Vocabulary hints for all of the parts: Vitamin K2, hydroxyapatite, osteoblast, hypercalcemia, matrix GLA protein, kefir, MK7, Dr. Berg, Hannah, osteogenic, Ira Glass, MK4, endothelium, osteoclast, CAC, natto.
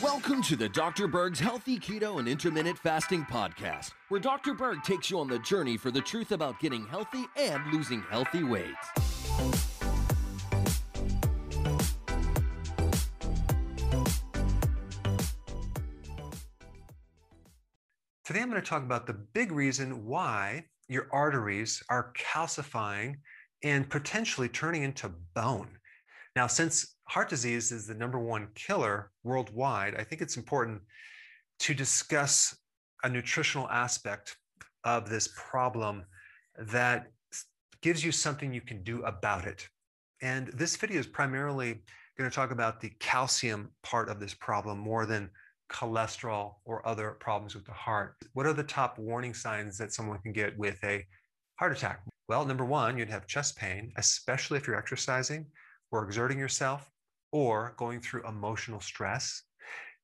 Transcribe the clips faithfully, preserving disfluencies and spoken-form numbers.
Welcome to the Doctor Berg's Healthy Keto and Intermittent Fasting Podcast, where Doctor Berg takes you on the journey for the truth about getting healthy and losing healthy weight. Today I'm going to talk about the big reason why your arteries are calcifying and potentially turning into bone. Now, since heart disease is the number one killer worldwide, I think it's important to discuss a nutritional aspect of this problem that gives you something you can do about it. And this video is primarily going to talk about the calcium part of this problem more than cholesterol or other problems with the heart. What are the top warning signs that someone can get with a heart attack? Well, number one, you'd have chest pain, especially if you're exercising or exerting yourself or going through emotional stress.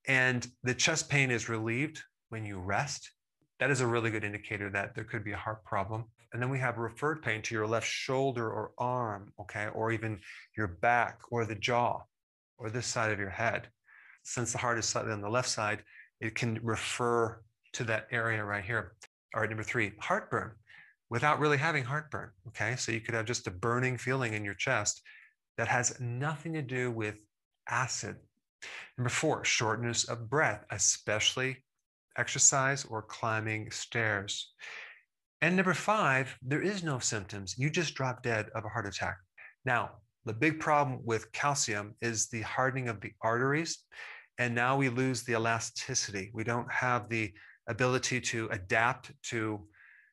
And the chest pain is relieved when you rest. That is a really good indicator that there could be a heart problem. And then we have referred pain to your left shoulder or arm, okay, or even your back or the jaw or this side of your head. Since the heart is slightly on the left side, it can refer to that area right here. All right, number three, heartburn, without really having heartburn, okay? So you could have just a burning feeling in your chest that has nothing to do with acid. Number four, shortness of breath, especially exercise or climbing stairs. And number five, there is no symptoms. You just drop dead of a heart attack. Now, the big problem with calcium is the hardening of the arteries, and now we lose the elasticity. We don't have the ability to adapt to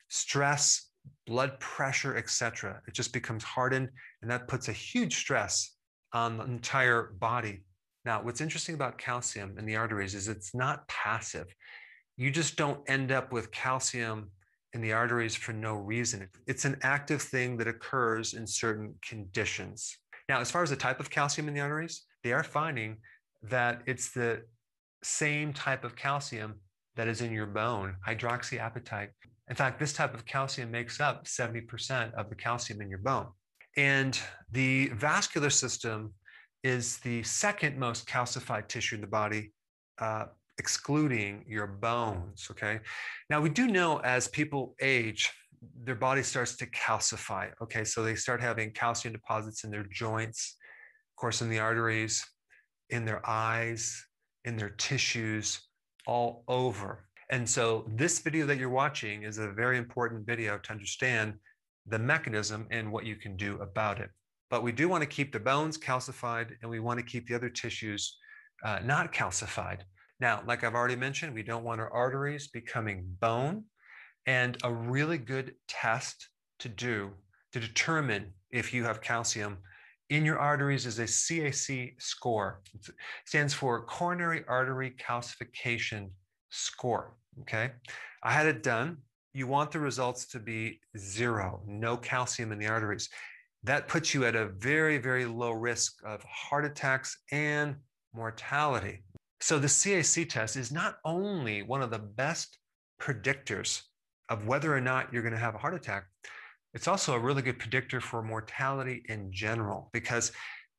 stress, blood pressure, et cetera. It just becomes hardened, and that puts a huge stress on the entire body. Now, what's interesting about calcium in the arteries is it's not passive. You just don't end up with calcium in the arteries for no reason. It's an active thing that occurs in certain conditions. Now, as far as the type of calcium in the arteries, they are finding that it's the same type of calcium that is in your bone, hydroxyapatite. In fact, this type of calcium makes up seventy percent of the calcium in your bone. And the vascular system is the second most calcified tissue in the body, uh, excluding your bones, okay? Now, we do know as people age, their body starts to calcify, okay? So they start having calcium deposits in their joints, of course, in the arteries, in their eyes, in their tissues, all over. And so this video that you're watching is a very important video to understand the mechanism and what you can do about it. But we do want to keep the bones calcified, and we want to keep the other tissues uh, not calcified. Now, like I've already mentioned, we don't want our arteries becoming bone. And a really good test to do to determine if you have calcium in your arteries is a C A C score. It stands for coronary artery calcification score, okay? I had it done. You want the results to be zero, no calcium in the arteries. That puts you at a very, very low risk of heart attacks and mortality. So the C A C test is not only one of the best predictors of whether or not you're going to have a heart attack, it's also a really good predictor for mortality in general, because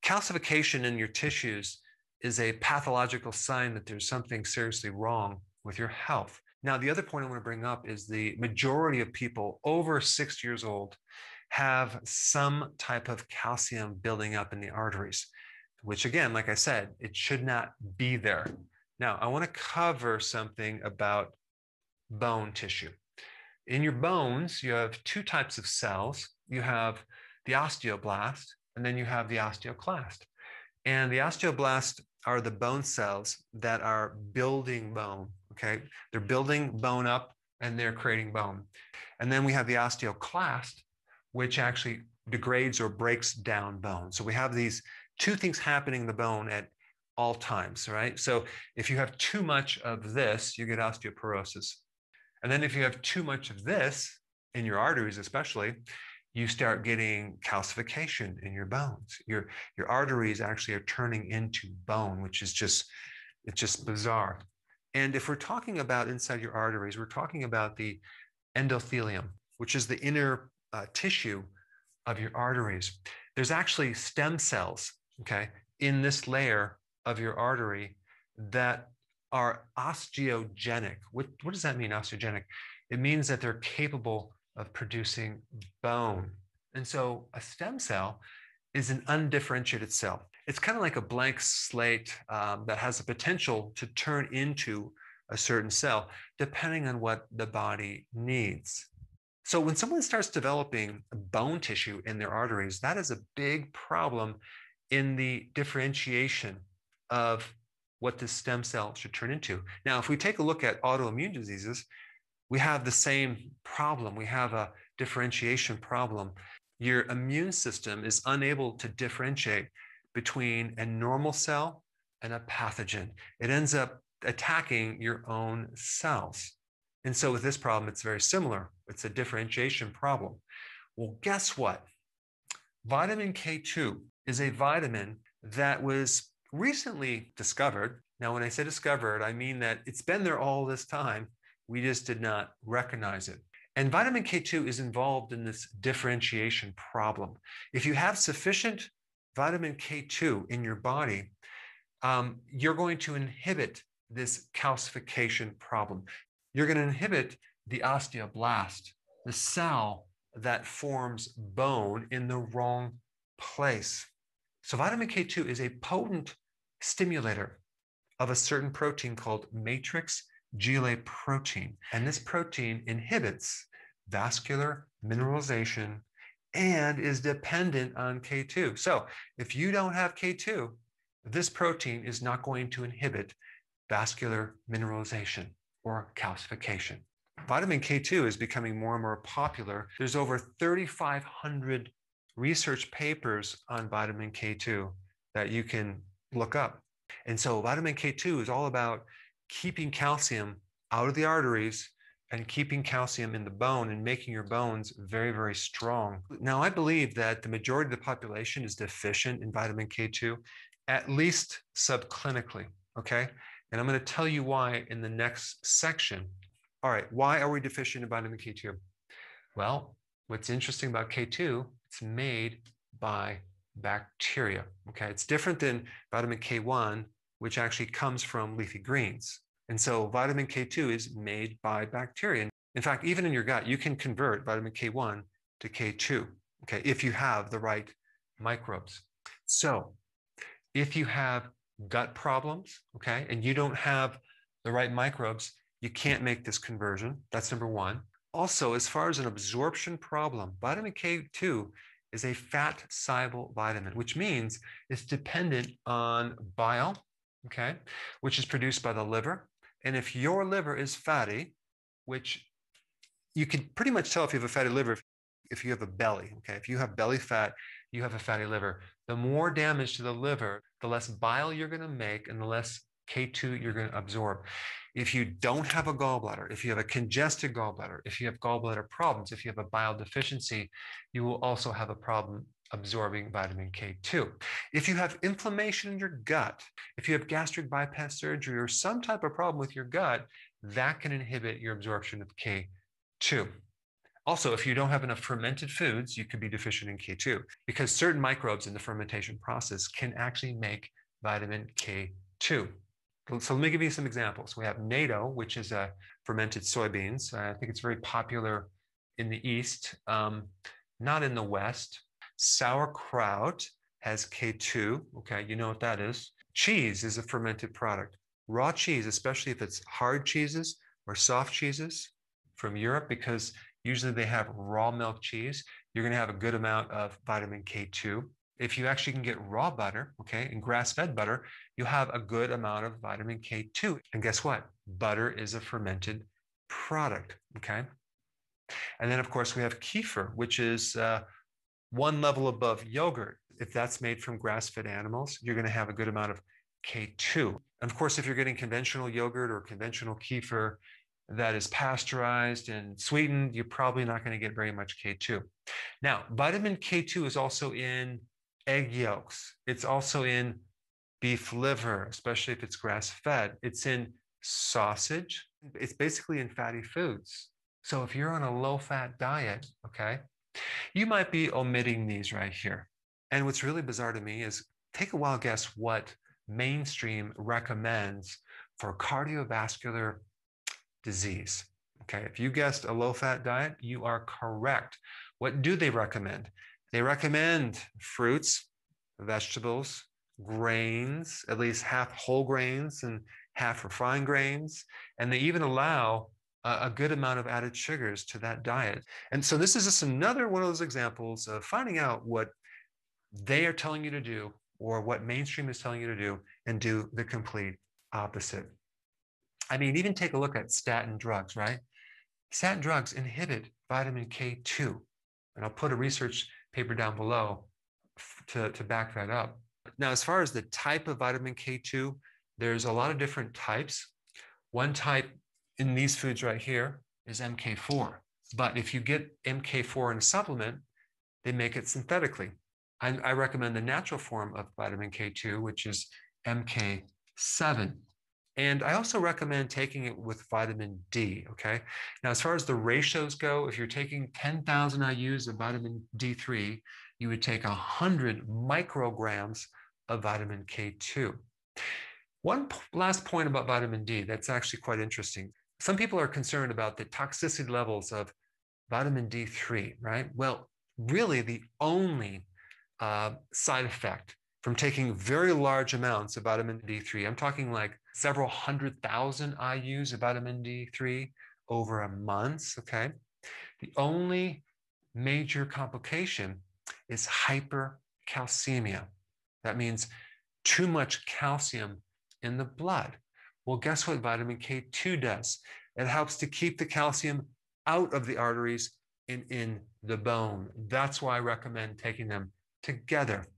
calcification in your tissues is a pathological sign that there's something seriously wrong with your health. Now, the other point I want to bring up is the majority of people over sixty years old have some type of calcium building up in the arteries, which again, like I said, it should not be there. Now, I want to cover something about bone tissue. In your bones, you have two types of cells. You have the osteoblast, and then you have the osteoclast. And the osteoblast are the bone cells that are building bone, okay? They're building bone up, and they're creating bone. And then we have the osteoclast, which actually degrades or breaks down bone. So we have these two things happening in the bone at all times, right? So if you have too much of this, you get osteoporosis. And then if you have too much of this, in your arteries especially, you start getting calcification in your bones. Your, your arteries actually are turning into bone, which is just, it's just bizarre. And if we're talking about inside your arteries, we're talking about the endothelium, which is the inner uh, tissue of your arteries. There's actually stem cells, okay, in this layer of your artery that are osteogenic. What, what does that mean, osteogenic? It means that they're capable of producing bone. And so a stem cell is an undifferentiated cell. It's kind of like a blank slate um, that has the potential to turn into a certain cell, depending on what the body needs. So when someone starts developing bone tissue in their arteries, that is a big problem in the differentiation of what this stem cell should turn into. Now, if we take a look at autoimmune diseases, we have the same problem. We have a differentiation problem. Your immune system is unable to differentiate between a normal cell and a pathogen. It ends up attacking your own cells. And so with this problem, it's very similar. It's a differentiation problem. Well, guess what? Vitamin K two is a vitamin that was recently discovered. Now, when I say discovered, I mean that it's been there all this time. We just did not recognize it. And vitamin K two is involved in this differentiation problem. If you have sufficient vitamin K two in your body, um, you're going to inhibit this calcification problem. You're going to inhibit the osteoblast, the cell that forms bone in the wrong place. So vitamin K two is a potent stimulator of a certain protein called matrix G L A protein. And this protein inhibits vascular mineralization and is dependent on K two. So if you don't have K two, this protein is not going to inhibit vascular mineralization or calcification. Vitamin K two is becoming more and more popular. There's over thirty-five hundred research papers on vitamin K two that you can look up. And so vitamin K two is all about keeping calcium out of the arteries and keeping calcium in the bone and making your bones very, very strong. Now, I believe that the majority of the population is deficient in vitamin K two, at least subclinically, okay? And I'm going to tell you why in the next section. All right, why are we deficient in vitamin K two? Well, what's interesting about K two, it's made by bacteria, okay? It's different than vitamin K one, which actually comes from leafy greens. And so vitamin K two is made by bacteria. In fact, even in your gut, you can convert vitamin K one to K two, okay, if you have the right microbes. So if you have gut problems, okay, and you don't have the right microbes, you can't make this conversion. That's number one. Also, as far as an absorption problem, vitamin K two is a fat-soluble vitamin, which means it's dependent on bile, okay, which is produced by the liver. And if your liver is fatty, which you can pretty much tell if you have a fatty liver, if, if you have a belly, okay, if you have belly fat, you have a fatty liver. The more damage to the liver, the less bile you're going to make and the less K two you're going to absorb. If you don't have a gallbladder, if you have a congested gallbladder, if you have gallbladder problems, if you have a bile deficiency, you will also have a problem absorbing vitamin K two. If you have inflammation in your gut, if you have gastric bypass surgery or some type of problem with your gut, that can inhibit your absorption of K two. Also, if you don't have enough fermented foods, you could be deficient in K two because certain microbes in the fermentation process can actually make vitamin K two. So let me give you some examples. We have natto, which is a fermented soybeans. I think it's very popular in the East, um, not in the West. Sauerkraut has K two. Okay, you know what that is. Cheese is a fermented product. Raw cheese, especially if it's hard cheeses or soft cheeses from Europe, because usually they have raw milk cheese, you're going to have a good amount of vitamin K two. If you actually can get raw butter, okay, and grass-fed butter, you have a good amount of vitamin K two. And guess what? Butter is a fermented product, okay? And then, of course, we have kefir, which is uh, one level above yogurt. If that's made from grass-fed animals, you're going to have a good amount of K two. And of course, if you're getting conventional yogurt or conventional kefir that is pasteurized and sweetened, you're probably not going to get very much K two. Now, vitamin K two is also in egg yolks. It's also in beef liver, especially if it's grass-fed. It's in sausage. It's basically in fatty foods. So if you're on a low-fat diet, okay, you might be omitting these right here. And what's really bizarre to me is take a wild guess what mainstream recommends for cardiovascular disease. Okay, if you guessed a low-fat diet, you are correct. What do they recommend? They recommend fruits, vegetables, grains, at least half whole grains and half refined grains, and they even allow a, a good amount of added sugars to that diet. And so this is just another one of those examples of finding out what they are telling you to do or what mainstream is telling you to do and do the complete opposite. I mean, even take a look at statin drugs, right? Statin drugs inhibit vitamin K two. And I'll put a research paper down below to, to back that up. Now, as far as the type of vitamin K two, there's a lot of different types. One type in these foods right here is M K four. But if you get M K four in a supplement, they make it synthetically. I, I recommend the natural form of vitamin K two, which is M K seven. And I also recommend taking it with vitamin D, okay? Now, as far as the ratios go, if you're taking ten thousand I U's of vitamin D three, you would take one hundred micrograms of vitamin K two. One last point about vitamin D that's actually quite interesting. Some people are concerned about the toxicity levels of vitamin D three, right? Well, really the only uh, side effect from taking very large amounts of vitamin D three. I'm talking like several hundred thousand I U's of vitamin D three over a month, okay? The only major complication is hypercalcemia. That means too much calcium in the blood. Well, guess what vitamin K two does? It helps to keep the calcium out of the arteries and in the bone. That's why I recommend taking them together.